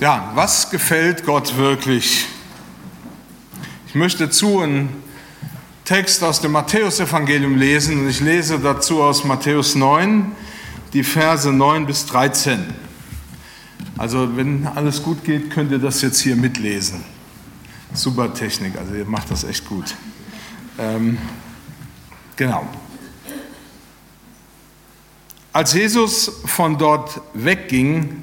Ja, was gefällt Gott wirklich? Ich möchte dazu einen Text aus dem Matthäusevangelium lesen und ich lese dazu aus Matthäus 9, die Verse 9 bis 13. Also wenn alles gut geht, könnt ihr das jetzt hier mitlesen. Super Technik, also ihr macht das echt gut. Genau. Als Jesus von dort wegging,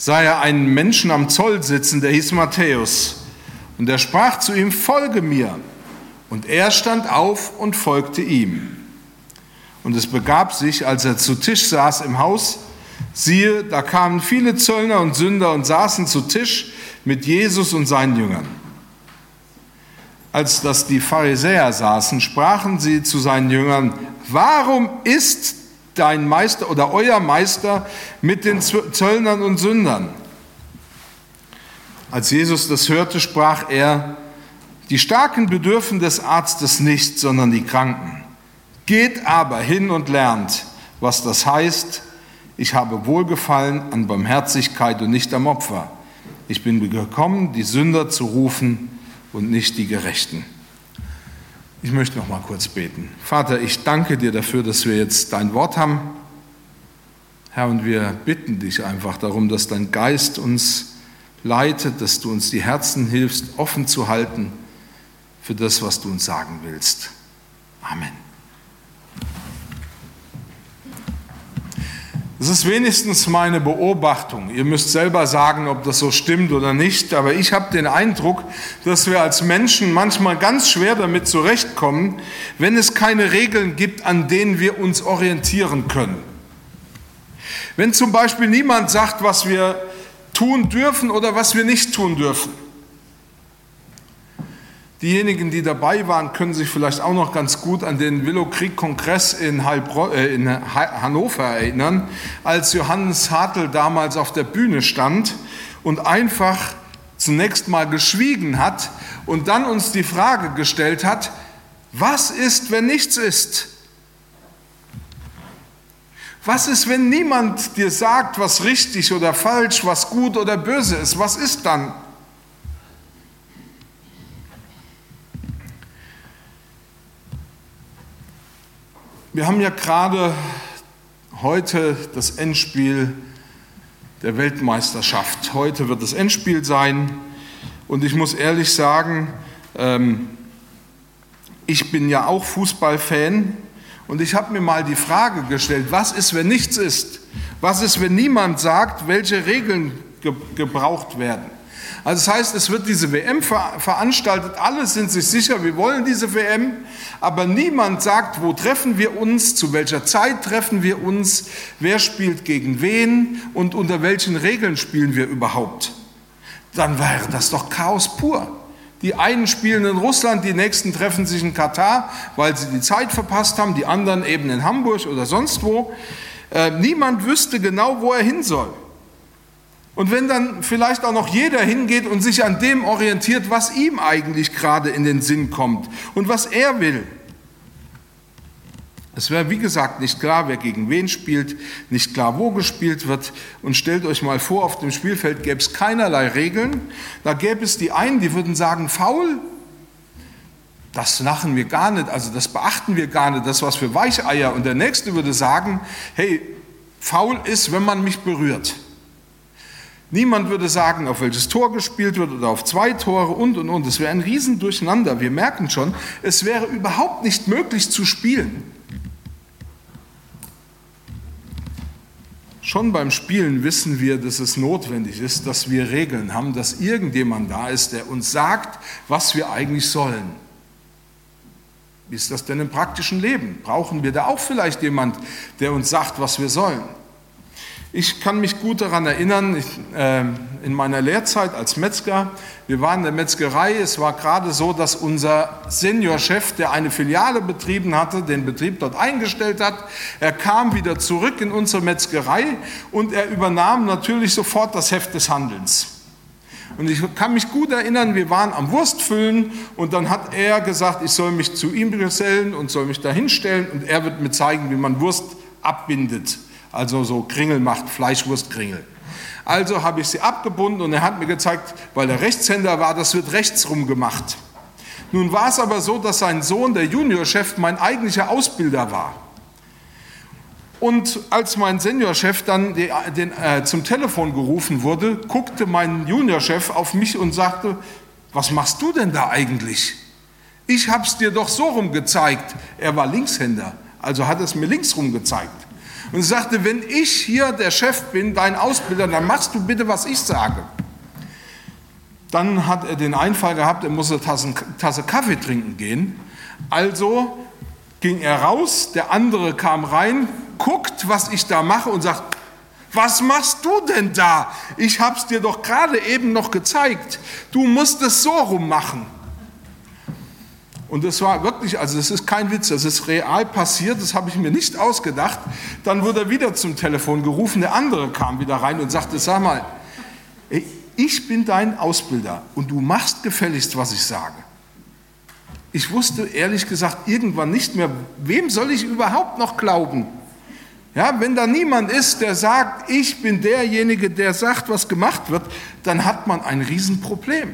sah er einen Menschen am Zoll sitzen, der hieß Matthäus. Und er sprach zu ihm, folge mir. Und er stand auf und folgte ihm. Und es begab sich, als er zu Tisch saß im Haus, siehe, da kamen viele Zöllner und Sünder und saßen zu Tisch mit Jesus und seinen Jüngern. Als das die Pharisäer saßen, sprachen sie zu seinen Jüngern, warum isst dein Meister oder euer Meister mit den Zöllnern und Sündern? Als Jesus das hörte, sprach er, die Starken bedürfen des Arztes nicht, sondern die Kranken. Geht aber hin und lernt, was das heißt, ich habe Wohlgefallen an Barmherzigkeit und nicht am Opfer. Ich bin gekommen, die Sünder zu rufen und nicht die Gerechten. Ich möchte noch mal kurz beten. Vater, ich danke dir dafür, dass wir jetzt dein Wort haben. Herr, und wir bitten dich einfach darum, dass dein Geist uns leitet, dass du uns die Herzen hilfst, offen zu halten für das, was du uns sagen willst. Amen. Das ist wenigstens meine Beobachtung. Ihr müsst selber sagen, ob das so stimmt oder nicht, aber ich habe den Eindruck, dass wir als Menschen manchmal ganz schwer damit zurechtkommen, wenn es keine Regeln gibt, an denen wir uns orientieren können. Wenn zum Beispiel niemand sagt, was wir tun dürfen oder was wir nicht tun dürfen. Diejenigen, die dabei waren, können sich vielleicht auch noch ganz gut an den Willow-Krieg-Kongress in Hannover erinnern, als Johannes Hartl damals auf der Bühne stand und einfach zunächst mal geschwiegen hat und dann uns die Frage gestellt hat, was ist, wenn nichts ist? Was ist, wenn niemand dir sagt, was richtig oder falsch, was gut oder böse ist? Was ist dann? Wir haben ja gerade heute das Endspiel der Weltmeisterschaft. Heute wird das Endspiel sein. Und ich muss ehrlich sagen, ich bin ja auch Fußballfan. Und ich habe mir mal die Frage gestellt, was ist, wenn nichts ist? Was ist, wenn niemand sagt, welche Regeln gebraucht werden? Also das heißt, es wird diese WM veranstaltet, alle sind sich sicher, wir wollen diese WM, aber niemand sagt, wo treffen wir uns, zu welcher Zeit treffen wir uns, wer spielt gegen wen und unter welchen Regeln spielen wir überhaupt. Dann wäre das doch Chaos pur. Die einen spielen in Russland, die nächsten treffen sich in Katar, weil sie die Zeit verpasst haben, die anderen eben in Hamburg oder sonst wo. Niemand wüsste genau, wo er hin soll. Und wenn dann vielleicht auch noch jeder hingeht und sich an dem orientiert, was ihm eigentlich gerade in den Sinn kommt und was er will. Es wäre, wie gesagt, nicht klar, wer gegen wen spielt, nicht klar, wo gespielt wird. Und stellt euch mal vor, auf dem Spielfeld gäbe es keinerlei Regeln. Da gäbe es die einen, die würden sagen, faul, das machen wir gar nicht, also das beachten wir gar nicht, das was für Weicheier. Und der Nächste würde sagen, hey, faul ist, wenn man mich berührt. Niemand würde sagen, auf welches Tor gespielt wird oder auf 2 Tore und. Es wäre ein Riesendurcheinander. Wir merken schon, es wäre überhaupt nicht möglich zu spielen. Schon beim Spielen wissen wir, dass es notwendig ist, dass wir Regeln haben, dass irgendjemand da ist, der uns sagt, was wir eigentlich sollen. Wie ist das denn im praktischen Leben? Brauchen wir da auch vielleicht jemand, der uns sagt, was wir sollen? Ich kann mich gut daran erinnern, in meiner Lehrzeit als Metzger, wir waren in der Metzgerei, es war gerade so, dass unser Seniorchef, der eine Filiale betrieben hatte, den Betrieb dort eingestellt hat, er kam wieder zurück in unsere Metzgerei und er übernahm natürlich sofort das Heft des Handelns. Und ich kann mich gut erinnern, wir waren am Wurstfüllen und dann hat er gesagt, ich soll mich zu ihm gesellen und soll mich da hinstellen und er wird mir zeigen, wie man Wurst abbindet. Also so Kringel macht, Fleischwurstkringel. Also habe ich sie abgebunden und er hat mir gezeigt, weil er Rechtshänder war, das wird rechts rum gemacht. Nun war es aber so, dass sein Sohn, der Juniorchef, mein eigentlicher Ausbilder war. Und als mein Seniorchef dann zum Telefon gerufen wurde, guckte mein Juniorchef auf mich und sagte, was machst du denn da eigentlich? Ich hab's dir doch so rum gezeigt. Er war Linkshänder, also hat es mir links rum gezeigt. Und sagte, wenn ich hier der Chef bin, dein Ausbilder, dann machst du bitte, was ich sage. Dann hat er den Einfall gehabt, er musste eine Tasse Kaffee trinken gehen. Also ging er raus, der andere kam rein, guckt, was ich da mache und sagt, was machst du denn da? Ich hab's dir doch gerade eben noch gezeigt. Du musst es so rum machen. Und das war wirklich, also das ist kein Witz, das ist real passiert, das habe ich mir nicht ausgedacht. Dann wurde er wieder zum Telefon gerufen, der andere kam wieder rein und sagte, sag mal, ich bin dein Ausbilder und du machst gefälligst, was ich sage. Ich wusste ehrlich gesagt irgendwann nicht mehr, wem soll ich überhaupt noch glauben? Ja, wenn da niemand ist, der sagt, ich bin derjenige, der sagt, was gemacht wird, dann hat man ein Riesenproblem.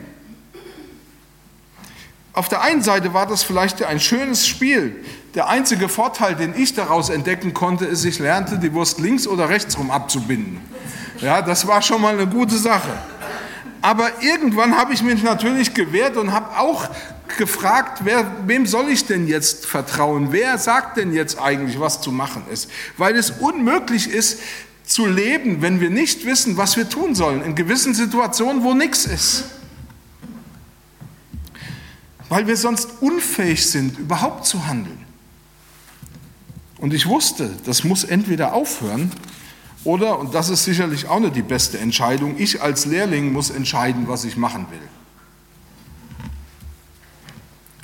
Auf der einen Seite war das vielleicht ein schönes Spiel. Der einzige Vorteil, den ich daraus entdecken konnte, ist, ich lernte, die Wurst links oder rechts rum abzubinden. Ja, das war schon mal eine gute Sache. Aber irgendwann habe ich mich natürlich gewehrt und habe auch gefragt, wem soll ich denn jetzt vertrauen? Wer sagt denn jetzt eigentlich, was zu machen ist? Weil es unmöglich ist, zu leben, wenn wir nicht wissen, was wir tun sollen, in gewissen Situationen, wo nichts ist. Weil wir sonst unfähig sind, überhaupt zu handeln. Und ich wusste, das muss entweder aufhören oder, und das ist sicherlich auch nicht die beste Entscheidung, ich als Lehrling muss entscheiden, was ich machen will.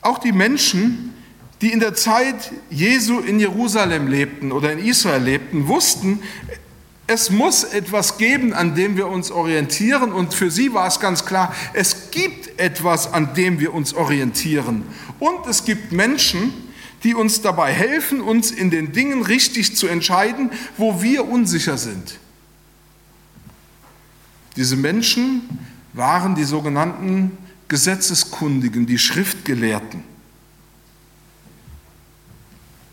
Auch die Menschen, die in der Zeit Jesu in Jerusalem lebten oder in Israel lebten, wussten, es muss etwas geben, an dem wir uns orientieren. Und für sie war es ganz klar, es gibt etwas, an dem wir uns orientieren. Und es gibt Menschen, die uns dabei helfen, uns in den Dingen richtig zu entscheiden, wo wir unsicher sind. Diese Menschen waren die sogenannten Gesetzeskundigen, die Schriftgelehrten.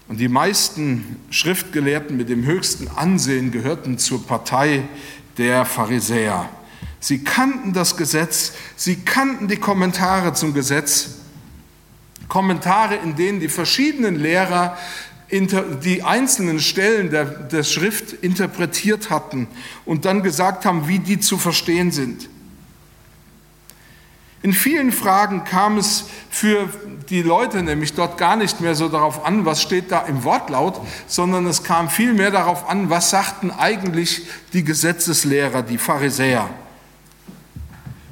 Und die meisten Schriftgelehrten mit dem höchsten Ansehen gehörten zur Partei der Pharisäer. Sie kannten das Gesetz, sie kannten die Kommentare zum Gesetz. Kommentare, in denen die verschiedenen Lehrer die einzelnen Stellen der Schrift interpretiert hatten und dann gesagt haben, wie die zu verstehen sind. In vielen Fragen kam es für die Leute nämlich dort gar nicht mehr so darauf an, was steht da im Wortlaut, sondern es kam viel mehr darauf an, was sagten eigentlich die Gesetzeslehrer, die Pharisäer.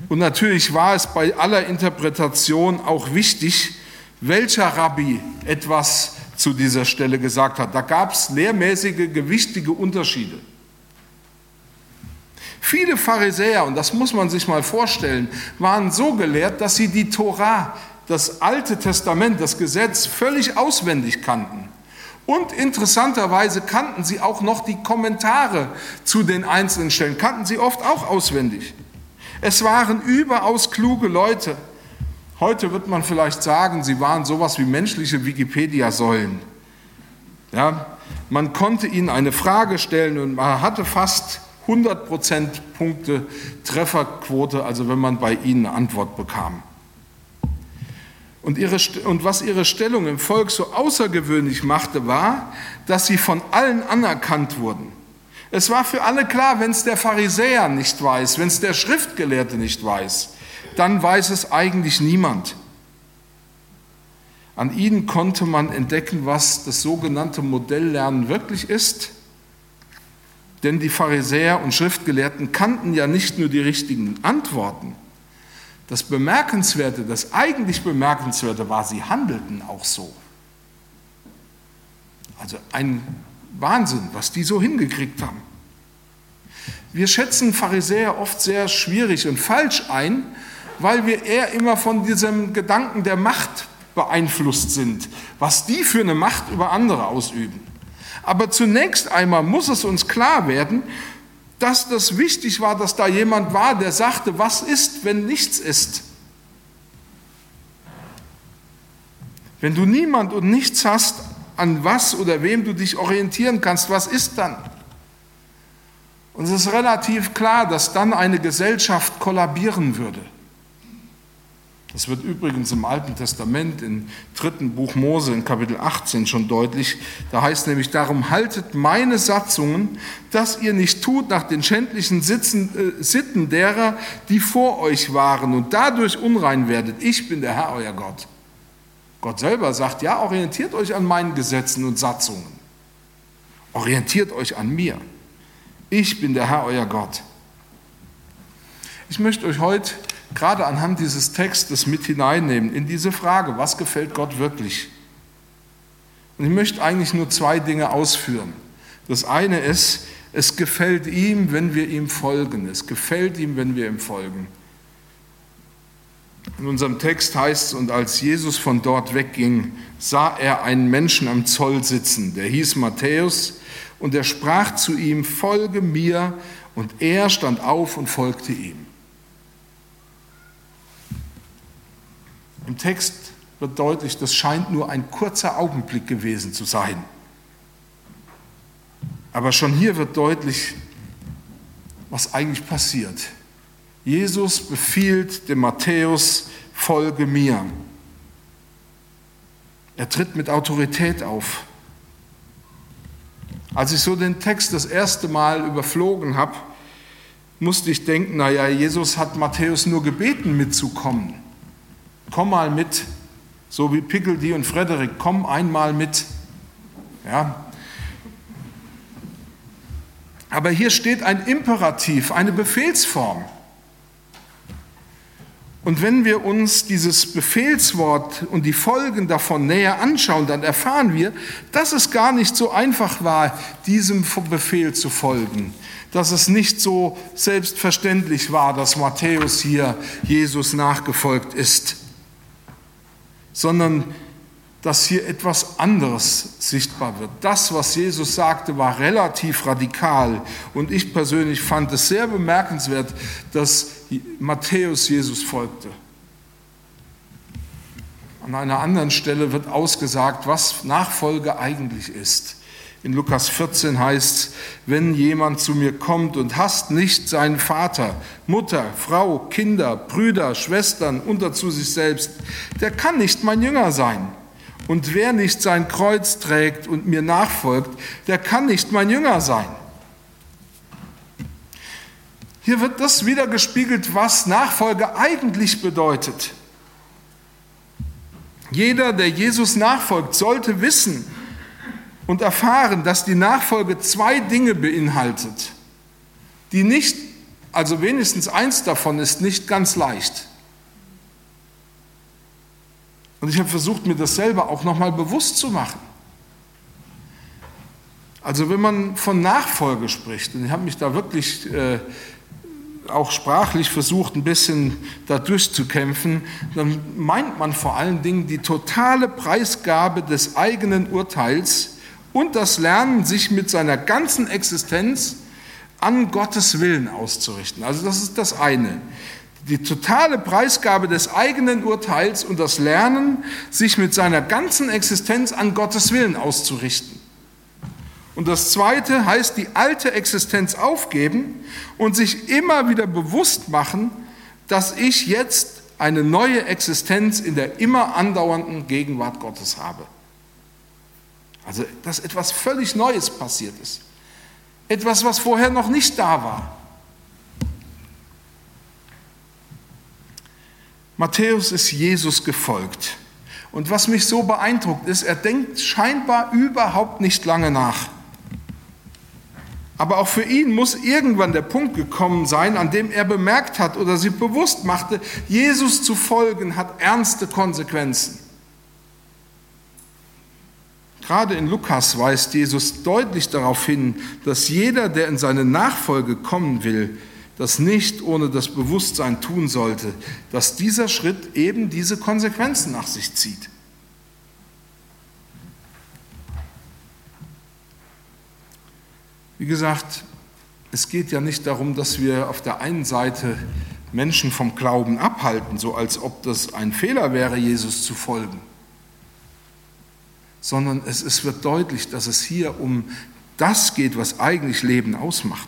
Und natürlich war es bei aller Interpretation auch wichtig, welcher Rabbi etwas zu dieser Stelle gesagt hat. Da gab es lehrmäßige, gewichtige Unterschiede. Viele Pharisäer, und das muss man sich mal vorstellen, waren so gelehrt, dass sie die Tora, das Alte Testament, das Gesetz, völlig auswendig kannten. Und interessanterweise kannten sie auch noch die Kommentare zu den einzelnen Stellen, kannten sie oft auch auswendig. Es waren überaus kluge Leute. Heute wird man vielleicht sagen, sie waren sowas wie menschliche Wikipedia-Säulen. Ja, man konnte ihnen eine Frage stellen und man hatte fast 100% Punkte Trefferquote, also wenn man bei ihnen eine Antwort bekam. Und was ihre Stellung im Volk so außergewöhnlich machte, war, dass sie von allen anerkannt wurden. Es war für alle klar, wenn es der Pharisäer nicht weiß, wenn es der Schriftgelehrte nicht weiß, dann weiß es eigentlich niemand. An ihnen konnte man entdecken, was das sogenannte Modelllernen wirklich ist. Denn die Pharisäer und Schriftgelehrten kannten ja nicht nur die richtigen Antworten. Das Bemerkenswerte, das eigentlich Bemerkenswerte war, sie handelten auch so. Also ein Wahnsinn, was die so hingekriegt haben. Wir schätzen Pharisäer oft sehr schwierig und falsch ein, weil wir eher immer von diesem Gedanken der Macht beeinflusst sind, was die für eine Macht über andere ausüben. Aber zunächst einmal muss es uns klar werden, dass das wichtig war, dass da jemand war, der sagte, was ist, wenn nichts ist? Wenn du niemand und nichts hast, an was oder wem du dich orientieren kannst, was ist dann? Und es ist relativ klar, dass dann eine Gesellschaft kollabieren würde. Das wird übrigens im Alten Testament, im 3. Buch Mose, in Kapitel 18 schon deutlich. Da heißt nämlich, darum haltet meine Satzungen, dass ihr nicht tut nach den schändlichen Sitten derer, die vor euch waren und dadurch unrein werdet. Ich bin der Herr, euer Gott. Gott selber sagt, ja, orientiert euch an meinen Gesetzen und Satzungen. Orientiert euch an mir. Ich bin der Herr, euer Gott. Ich möchte euch heute gerade anhand dieses Textes mit hineinnehmen in diese Frage, was gefällt Gott wirklich? Und ich möchte eigentlich nur zwei Dinge ausführen. Das eine ist, es gefällt ihm, wenn wir ihm folgen. Es gefällt ihm, wenn wir ihm folgen. In unserem Text heißt es, und als Jesus von dort wegging, sah er einen Menschen am Zoll sitzen, der hieß Matthäus, und er sprach zu ihm, folge mir, und er stand auf und folgte ihm. Im Text wird deutlich, das scheint nur ein kurzer Augenblick gewesen zu sein. Aber schon hier wird deutlich, was eigentlich passiert. Jesus befiehlt dem Matthäus, folge mir. Er tritt mit Autorität auf. Als ich so den Text das erste Mal überflogen habe, musste ich denken, naja, Jesus hat Matthäus nur gebeten, mitzukommen. Komm mal mit, so wie Pickledy und Frederik, komm einmal mit. Ja. Aber hier steht ein Imperativ, eine Befehlsform. Und wenn wir uns dieses Befehlswort und die Folgen davon näher anschauen, dann erfahren wir, dass es gar nicht so einfach war, diesem Befehl zu folgen. Dass es nicht so selbstverständlich war, dass Matthäus hier Jesus nachgefolgt ist. Sondern, dass hier etwas anderes sichtbar wird. Das, was Jesus sagte, war relativ radikal. Und ich persönlich fand es sehr bemerkenswert, dass Matthäus Jesus folgte. An einer anderen Stelle wird ausgesagt, was Nachfolge eigentlich ist. In Lukas 14 heißt es, wenn jemand zu mir kommt und hasst nicht seinen Vater, Mutter, Frau, Kinder, Brüder, Schwestern und dazu sich selbst, der kann nicht mein Jünger sein. Und wer nicht sein Kreuz trägt und mir nachfolgt, der kann nicht mein Jünger sein. Hier wird das wieder gespiegelt, was Nachfolge eigentlich bedeutet. Jeder, der Jesus nachfolgt, sollte wissen und erfahren, dass die Nachfolge zwei Dinge beinhaltet, die nicht, also wenigstens eins davon ist nicht ganz leicht. Und ich habe versucht, mir das selber auch nochmal bewusst zu machen. Also wenn man von Nachfolge spricht, und ich habe mich da wirklich auch sprachlich versucht, ein bisschen da durchzukämpfen, dann meint man vor allen Dingen die totale Preisgabe des eigenen Urteils und das Lernen, sich mit seiner ganzen Existenz an Gottes Willen auszurichten. Also das ist das eine. Die totale Preisgabe des eigenen Urteils und das Lernen, sich mit seiner ganzen Existenz an Gottes Willen auszurichten. Und das zweite heißt, die alte Existenz aufgeben und sich immer wieder bewusst machen, dass ich jetzt eine neue Existenz in der immer andauernden Gegenwart Gottes habe. Also, dass etwas völlig Neues passiert ist. Etwas, was vorher noch nicht da war. Matthäus ist Jesus gefolgt. Und was mich so beeindruckt ist, er denkt scheinbar überhaupt nicht lange nach. Aber auch für ihn muss irgendwann der Punkt gekommen sein, an dem er bemerkt hat oder sich bewusst machte, Jesus zu folgen hat ernste Konsequenzen. Gerade in Lukas weist Jesus deutlich darauf hin, dass jeder, der in seine Nachfolge kommen will, das nicht ohne das Bewusstsein tun sollte, dass dieser Schritt eben diese Konsequenzen nach sich zieht. Wie gesagt, es geht ja nicht darum, dass wir auf der einen Seite Menschen vom Glauben abhalten, so als ob das ein Fehler wäre, Jesus zu folgen, sondern es wird deutlich, dass es hier um das geht, was eigentlich Leben ausmacht.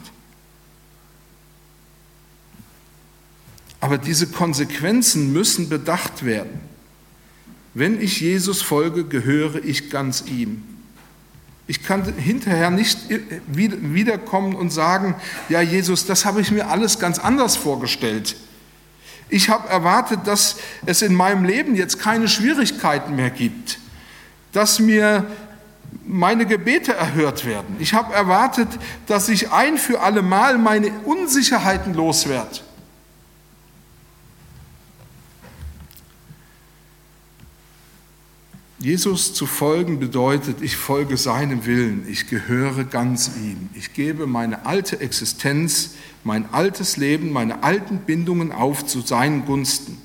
Aber diese Konsequenzen müssen bedacht werden. Wenn ich Jesus folge, gehöre ich ganz ihm. Ich kann hinterher nicht wiederkommen und sagen, ja Jesus, das habe ich mir alles ganz anders vorgestellt. Ich habe erwartet, dass es in meinem Leben jetzt keine Schwierigkeiten mehr gibt, dass mir meine Gebete erhört werden. Ich habe erwartet, dass ich ein für alle Mal meine Unsicherheiten loswerde. Jesus zu folgen bedeutet, ich folge seinem Willen, ich gehöre ganz ihm. Ich gebe meine alte Existenz, mein altes Leben, meine alten Bindungen auf zu seinen Gunsten.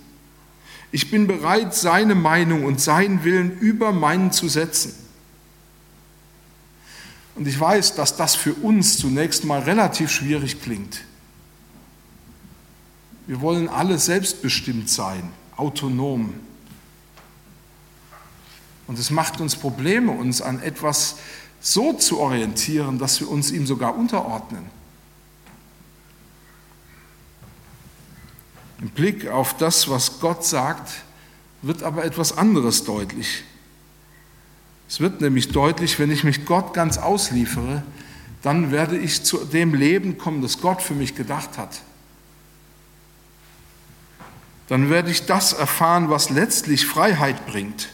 Ich bin bereit, seine Meinung und seinen Willen über meinen zu setzen. Und ich weiß, dass das für uns zunächst mal relativ schwierig klingt. Wir wollen alle selbstbestimmt sein, autonom. Und es macht uns Probleme, uns an etwas so zu orientieren, dass wir uns ihm sogar unterordnen. Im Blick auf das, was Gott sagt, wird aber etwas anderes deutlich. Es wird nämlich deutlich, wenn ich mich Gott ganz ausliefere, dann werde ich zu dem Leben kommen, das Gott für mich gedacht hat. Dann werde ich das erfahren, was letztlich Freiheit bringt.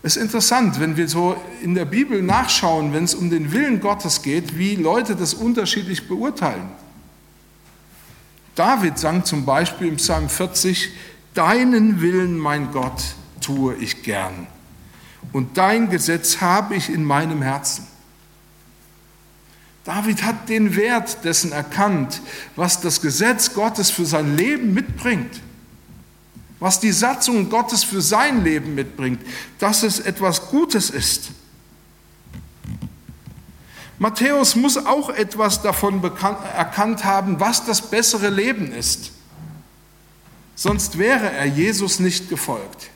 Es ist interessant, wenn wir so in der Bibel nachschauen, wenn es um den Willen Gottes geht, wie Leute das unterschiedlich beurteilen. David sang zum Beispiel im Psalm 40, Deinen Willen, mein Gott, tue ich gern und dein Gesetz habe ich in meinem Herzen. David hat den Wert dessen erkannt, was das Gesetz Gottes für sein Leben mitbringt. Was die Satzung Gottes für sein Leben mitbringt, dass es etwas Gutes ist. Matthäus muss auch etwas davon erkannt haben, was das bessere Leben ist. Sonst wäre er Jesus nicht gefolgt.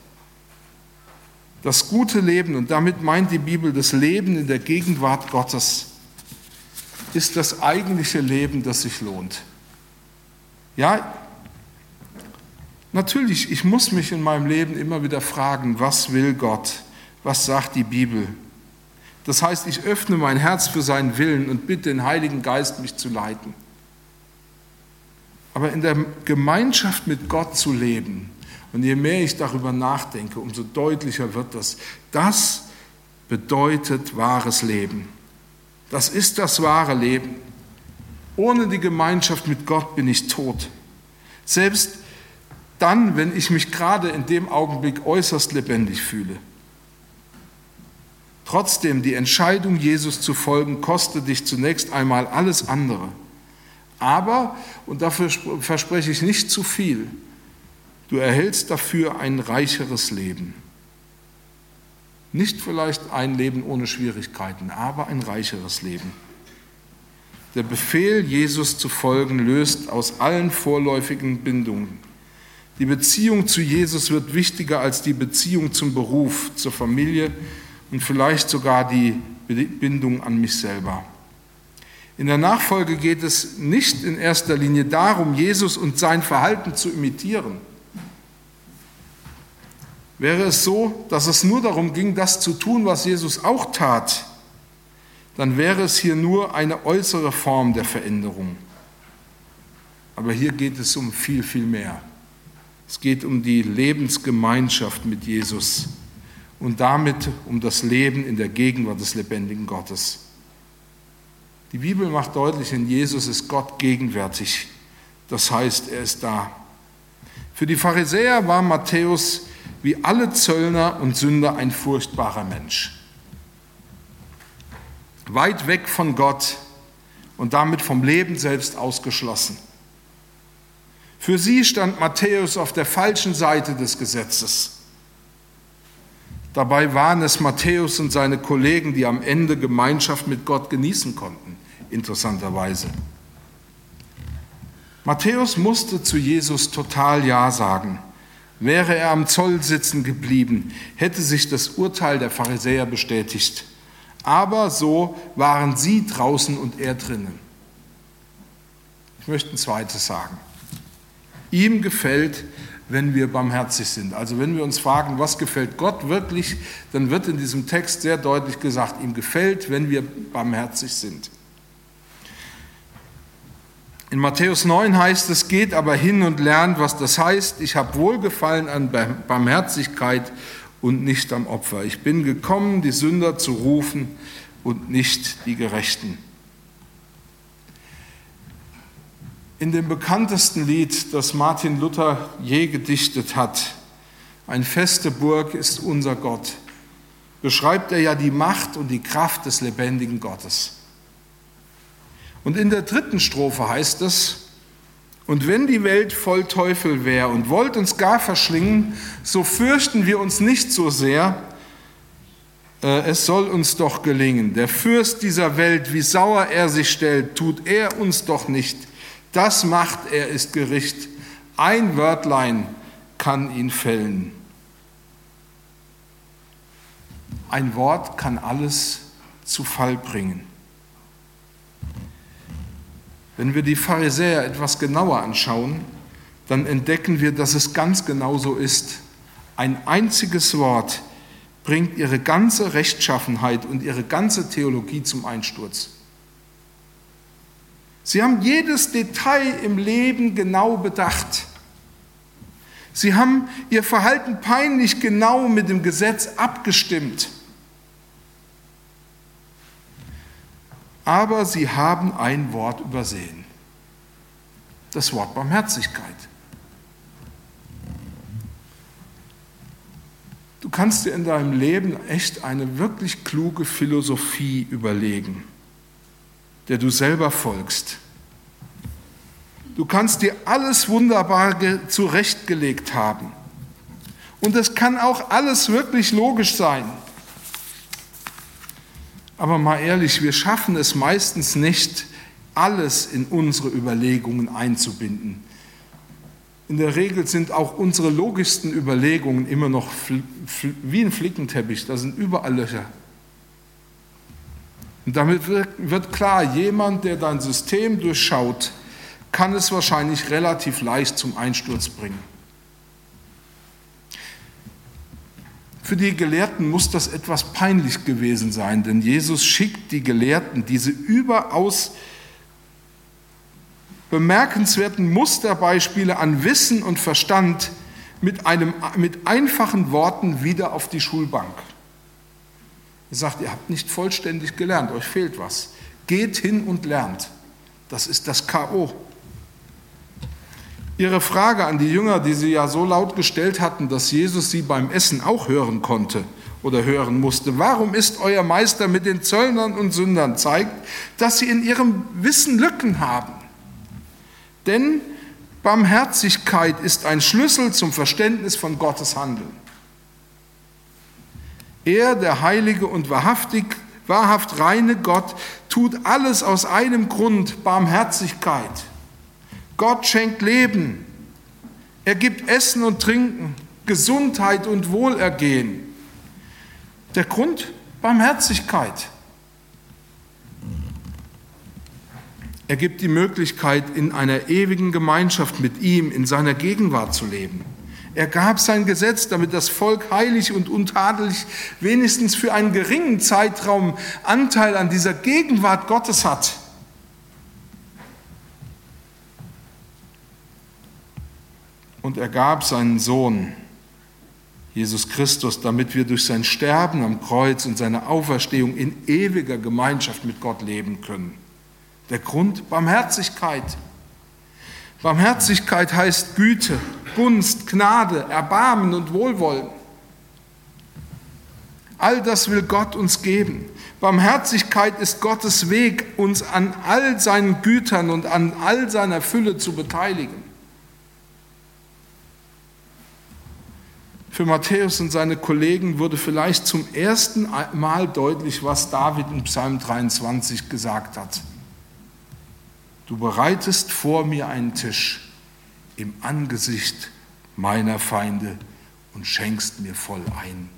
Das gute Leben, und damit meint die Bibel das Leben in der Gegenwart Gottes, ist das eigentliche Leben, das sich lohnt. Ja, natürlich, ich muss mich in meinem Leben immer wieder fragen, was will Gott? Was sagt die Bibel? Das heißt, ich öffne mein Herz für seinen Willen und bitte den Heiligen Geist, mich zu leiten. Aber in der Gemeinschaft mit Gott zu leben, und je mehr ich darüber nachdenke, umso deutlicher wird das. Das bedeutet wahres Leben. Das ist das wahre Leben. Ohne die Gemeinschaft mit Gott bin ich tot. Selbst dann, wenn ich mich gerade in dem Augenblick äußerst lebendig fühle. Trotzdem, die Entscheidung, Jesus zu folgen, kostet dich zunächst einmal alles andere. Aber, und dafür verspreche ich nicht zu viel, du erhältst dafür ein reicheres Leben. Nicht vielleicht ein Leben ohne Schwierigkeiten, aber ein reicheres Leben. Der Befehl, Jesus zu folgen, löst aus allen vorläufigen Bindungen. Die Beziehung zu Jesus wird wichtiger als die Beziehung zum Beruf, zur Familie und vielleicht sogar die Bindung an mich selber. In der Nachfolge geht es nicht in erster Linie darum, Jesus und sein Verhalten zu imitieren. Wäre es so, dass es nur darum ging, das zu tun, was Jesus auch tat, dann wäre es hier nur eine äußere Form der Veränderung. Aber hier geht es um viel, viel mehr. Es geht um die Lebensgemeinschaft mit Jesus und damit um das Leben in der Gegenwart des lebendigen Gottes. Die Bibel macht deutlich, in Jesus ist Gott gegenwärtig. Das heißt, er ist da. Für die Pharisäer war Matthäus wie alle Zöllner und Sünder ein furchtbarer Mensch. Weit weg von Gott und damit vom Leben selbst ausgeschlossen. Für sie stand Matthäus auf der falschen Seite des Gesetzes. Dabei waren es Matthäus und seine Kollegen, die am Ende Gemeinschaft mit Gott genießen konnten. interessanterweise. Matthäus musste zu Jesus total Ja sagen. Wäre er am Zoll sitzen geblieben, hätte sich das Urteil der Pharisäer bestätigt. Aber so waren sie draußen und er drinnen. Ich möchte ein zweites sagen. Ihm gefällt, wenn wir barmherzig sind. Also wenn wir uns fragen, was gefällt Gott wirklich, dann wird in diesem Text sehr deutlich gesagt, ihm gefällt, wenn wir barmherzig sind. In Matthäus 9 heißt es, geht aber hin und lernt, was das heißt. Ich habe Wohlgefallen an Barmherzigkeit und nicht am Opfer. Ich bin gekommen, die Sünder zu rufen und nicht die Gerechten. In dem bekanntesten Lied, das Martin Luther je gedichtet hat, "Ein feste Burg ist unser Gott", beschreibt er ja die Macht und die Kraft des lebendigen Gottes. Und in der dritten Strophe heißt es, und wenn die Welt voll Teufel wäre und wollt uns gar verschlingen, so fürchten wir uns nicht so sehr, es soll uns doch gelingen. Der Fürst dieser Welt, wie sauer er sich stellt, tut er uns doch nicht. Das macht er, ist Gericht. Ein Wörtlein kann ihn fällen. Ein Wort kann alles zu Fall bringen. Wenn wir die Pharisäer etwas genauer anschauen, dann entdecken wir, dass es ganz genau so ist. Ein einziges Wort bringt ihre ganze Rechtschaffenheit und ihre ganze Theologie zum Einsturz. Sie haben jedes Detail im Leben genau bedacht. Sie haben ihr Verhalten peinlich genau mit dem Gesetz abgestimmt. Aber sie haben ein Wort übersehen. Das Wort Barmherzigkeit. Du kannst dir in deinem Leben echt eine wirklich kluge Philosophie überlegen, der du selber folgst. Du kannst dir alles wunderbar zurechtgelegt haben. Und das kann auch alles wirklich logisch sein. Aber mal ehrlich, wir schaffen es meistens nicht, alles in unsere Überlegungen einzubinden. In der Regel sind auch unsere logischsten Überlegungen immer noch wie ein Flickenteppich, da sind überall Löcher. Und damit wird klar, jemand, der dein System durchschaut, kann es wahrscheinlich relativ leicht zum Einsturz bringen. Für die Gelehrten muss das etwas peinlich gewesen sein, denn Jesus schickt die Gelehrten, diese überaus bemerkenswerten Musterbeispiele an Wissen und Verstand mit einfachen Worten wieder auf die Schulbank. Er sagt, ihr habt nicht vollständig gelernt, euch fehlt was. Geht hin und lernt. Das ist das K.O. Ihre Frage an die Jünger, die sie ja so laut gestellt hatten, dass Jesus sie beim Essen auch hören konnte oder hören musste. Warum ist euer Meister mit den Zöllnern und Sündern? Zeigt, dass sie in ihrem Wissen Lücken haben. Denn Barmherzigkeit ist ein Schlüssel zum Verständnis von Gottes Handeln. Er, der heilige und wahrhaft reine Gott, tut alles aus einem Grund, Barmherzigkeit. Gott schenkt Leben, er gibt Essen und Trinken, Gesundheit und Wohlergehen. Der Grund? Barmherzigkeit. Er gibt die Möglichkeit, in einer ewigen Gemeinschaft mit ihm, in seiner Gegenwart zu leben. Er gab sein Gesetz, damit das Volk heilig und untadelig wenigstens für einen geringen Zeitraum Anteil an dieser Gegenwart Gottes hat. Und er gab seinen Sohn, Jesus Christus, damit wir durch sein Sterben am Kreuz und seine Auferstehung in ewiger Gemeinschaft mit Gott leben können. Der Grund? Barmherzigkeit. Barmherzigkeit heißt Güte, Gunst, Gnade, Erbarmen und Wohlwollen. All das will Gott uns geben. Barmherzigkeit ist Gottes Weg, uns an all seinen Gütern und an all seiner Fülle zu beteiligen. Für Matthäus und seine Kollegen wurde vielleicht zum ersten Mal deutlich, was David in Psalm 23 gesagt hat. Du bereitest vor mir einen Tisch im Angesicht meiner Feinde und schenkst mir voll ein.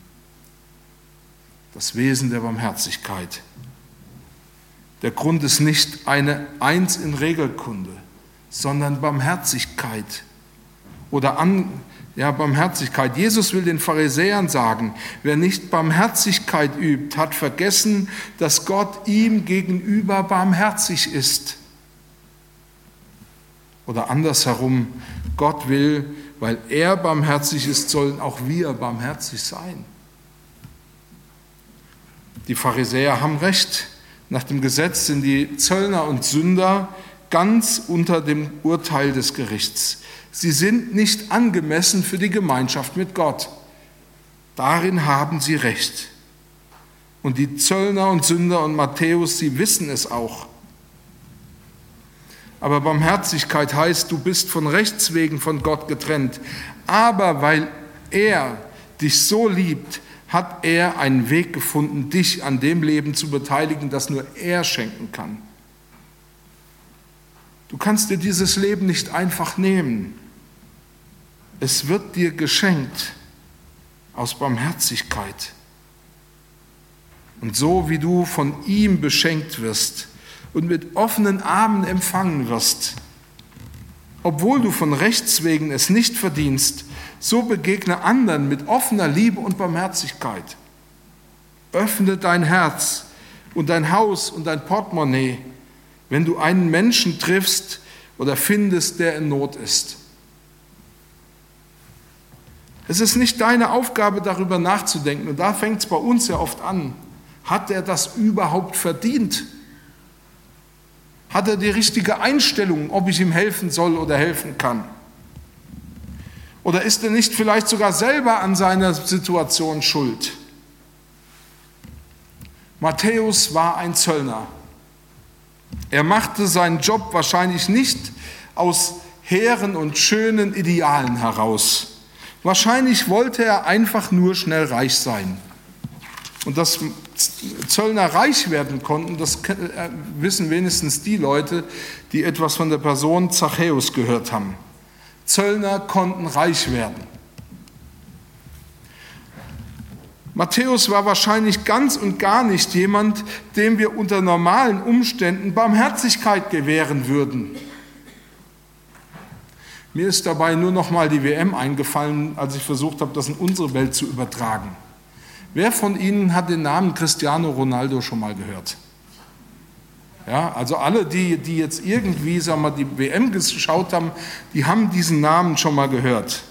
Das Wesen der Barmherzigkeit. Der Grund ist nicht eine Eins in Regelkunde, sondern Barmherzigkeit oder Barmherzigkeit. Jesus will den Pharisäern sagen, wer nicht Barmherzigkeit übt, hat vergessen, dass Gott ihm gegenüber barmherzig ist. Oder andersherum, Gott will, weil er barmherzig ist, sollen auch wir barmherzig sein. Die Pharisäer haben recht. Nach dem Gesetz sind die Zöllner und Sünder ganz unter dem Urteil des Gerichts. Sie sind nicht angemessen für die Gemeinschaft mit Gott. Darin haben sie recht. Und die Zöllner und Sünder und Matthäus, sie wissen es auch. Aber Barmherzigkeit heißt, du bist von Rechts wegen von Gott getrennt. Aber weil er dich so liebt, hat er einen Weg gefunden, dich an dem Leben zu beteiligen, das nur er schenken kann. Du kannst dir dieses Leben nicht einfach nehmen. Es wird dir geschenkt aus Barmherzigkeit. Und so wie du von ihm beschenkt wirst und mit offenen Armen empfangen wirst, obwohl du von Rechts wegen es nicht verdienst, so begegne anderen mit offener Liebe und Barmherzigkeit. Öffne dein Herz und dein Haus und dein Portemonnaie, wenn du einen Menschen triffst oder findest, der in Not ist. Es ist nicht deine Aufgabe, darüber nachzudenken. Und da fängt es bei uns ja oft an. Hat er das überhaupt verdient? Hat er die richtige Einstellung, ob ich ihm helfen soll oder helfen kann? Oder ist er nicht vielleicht sogar selber an seiner Situation schuld? Matthäus war ein Zöllner. Er machte seinen Job wahrscheinlich nicht aus hehren und schönen Idealen heraus. Wahrscheinlich wollte er einfach nur schnell reich sein. Und dass Zöllner reich werden konnten, das wissen wenigstens die Leute, die etwas von der Person Zachäus gehört haben. Zöllner konnten reich werden. Matthäus war wahrscheinlich ganz und gar nicht jemand, dem wir unter normalen Umständen Barmherzigkeit gewähren würden. Mir ist dabei nur noch mal die WM eingefallen, als ich versucht habe, das in unsere Welt zu übertragen. Wer von Ihnen hat den Namen Cristiano Ronaldo schon mal gehört? Ja, also alle, die jetzt irgendwie, die WM geschaut haben, die haben diesen Namen schon mal gehört.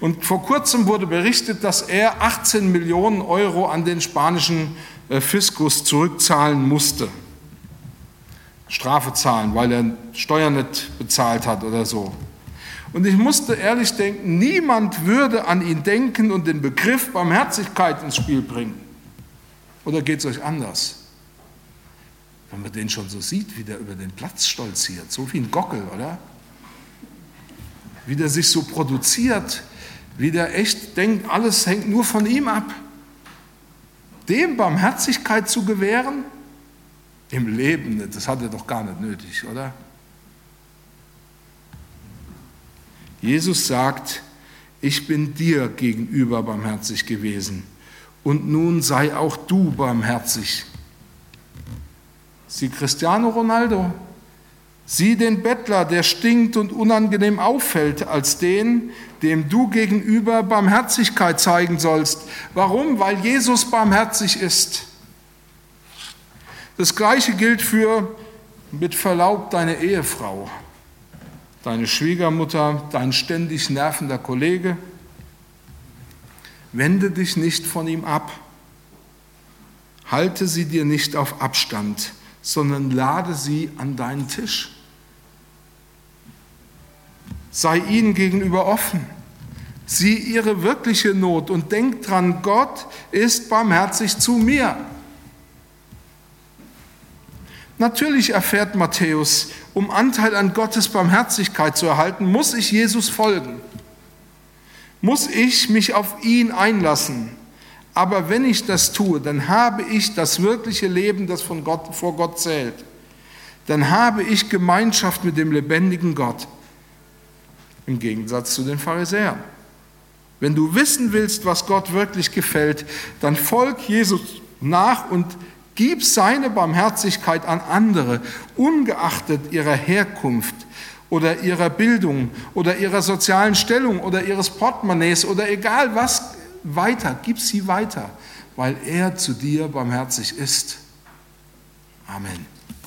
Und vor kurzem wurde berichtet, dass er 18 Millionen Euro an den spanischen Fiskus zurückzahlen musste. Strafe zahlen, weil er Steuern nicht bezahlt hat oder so. Und ich musste ehrlich denken, niemand würde an ihn denken und den Begriff Barmherzigkeit ins Spiel bringen. Oder geht es euch anders? Wenn man den schon so sieht, wie der über den Platz stolziert, so wie ein Gockel, oder? Wie der sich so produziert, wie der echt denkt, alles hängt nur von ihm ab. Dem Barmherzigkeit zu gewähren? Im Leben nicht, das hat er doch gar nicht nötig, oder? Jesus sagt, ich bin dir gegenüber barmherzig gewesen und nun sei auch du barmherzig. Sieh Cristiano Ronaldo, sieh den Bettler, der stinkt und unangenehm auffällt, als den, dem du gegenüber Barmherzigkeit zeigen sollst. Warum? Weil Jesus barmherzig ist. Das Gleiche gilt für, mit Verlaub, deine Ehefrau, deine Schwiegermutter, dein ständig nervender Kollege. Wende dich nicht von ihm ab. Halte sie dir nicht auf Abstand, sondern lade sie an deinen Tisch. Sei ihnen gegenüber offen. Sieh ihre wirkliche Not und denk dran, Gott ist barmherzig zu mir. Natürlich erfährt Matthäus, um Anteil an Gottes Barmherzigkeit zu erhalten, muss ich Jesus folgen. Muss ich mich auf ihn einlassen. Aber wenn ich das tue, dann habe ich das wirkliche Leben, das vor Gott zählt. dann habe ich Gemeinschaft mit dem lebendigen Gott. Im Gegensatz zu den Pharisäern. Wenn du wissen willst, was Gott wirklich gefällt, dann folg Jesus nach und gib seine Barmherzigkeit an andere, ungeachtet ihrer Herkunft oder ihrer Bildung oder ihrer sozialen Stellung oder ihres Portemonnaies oder egal was weiter. Gib sie weiter, weil er zu dir barmherzig ist. Amen.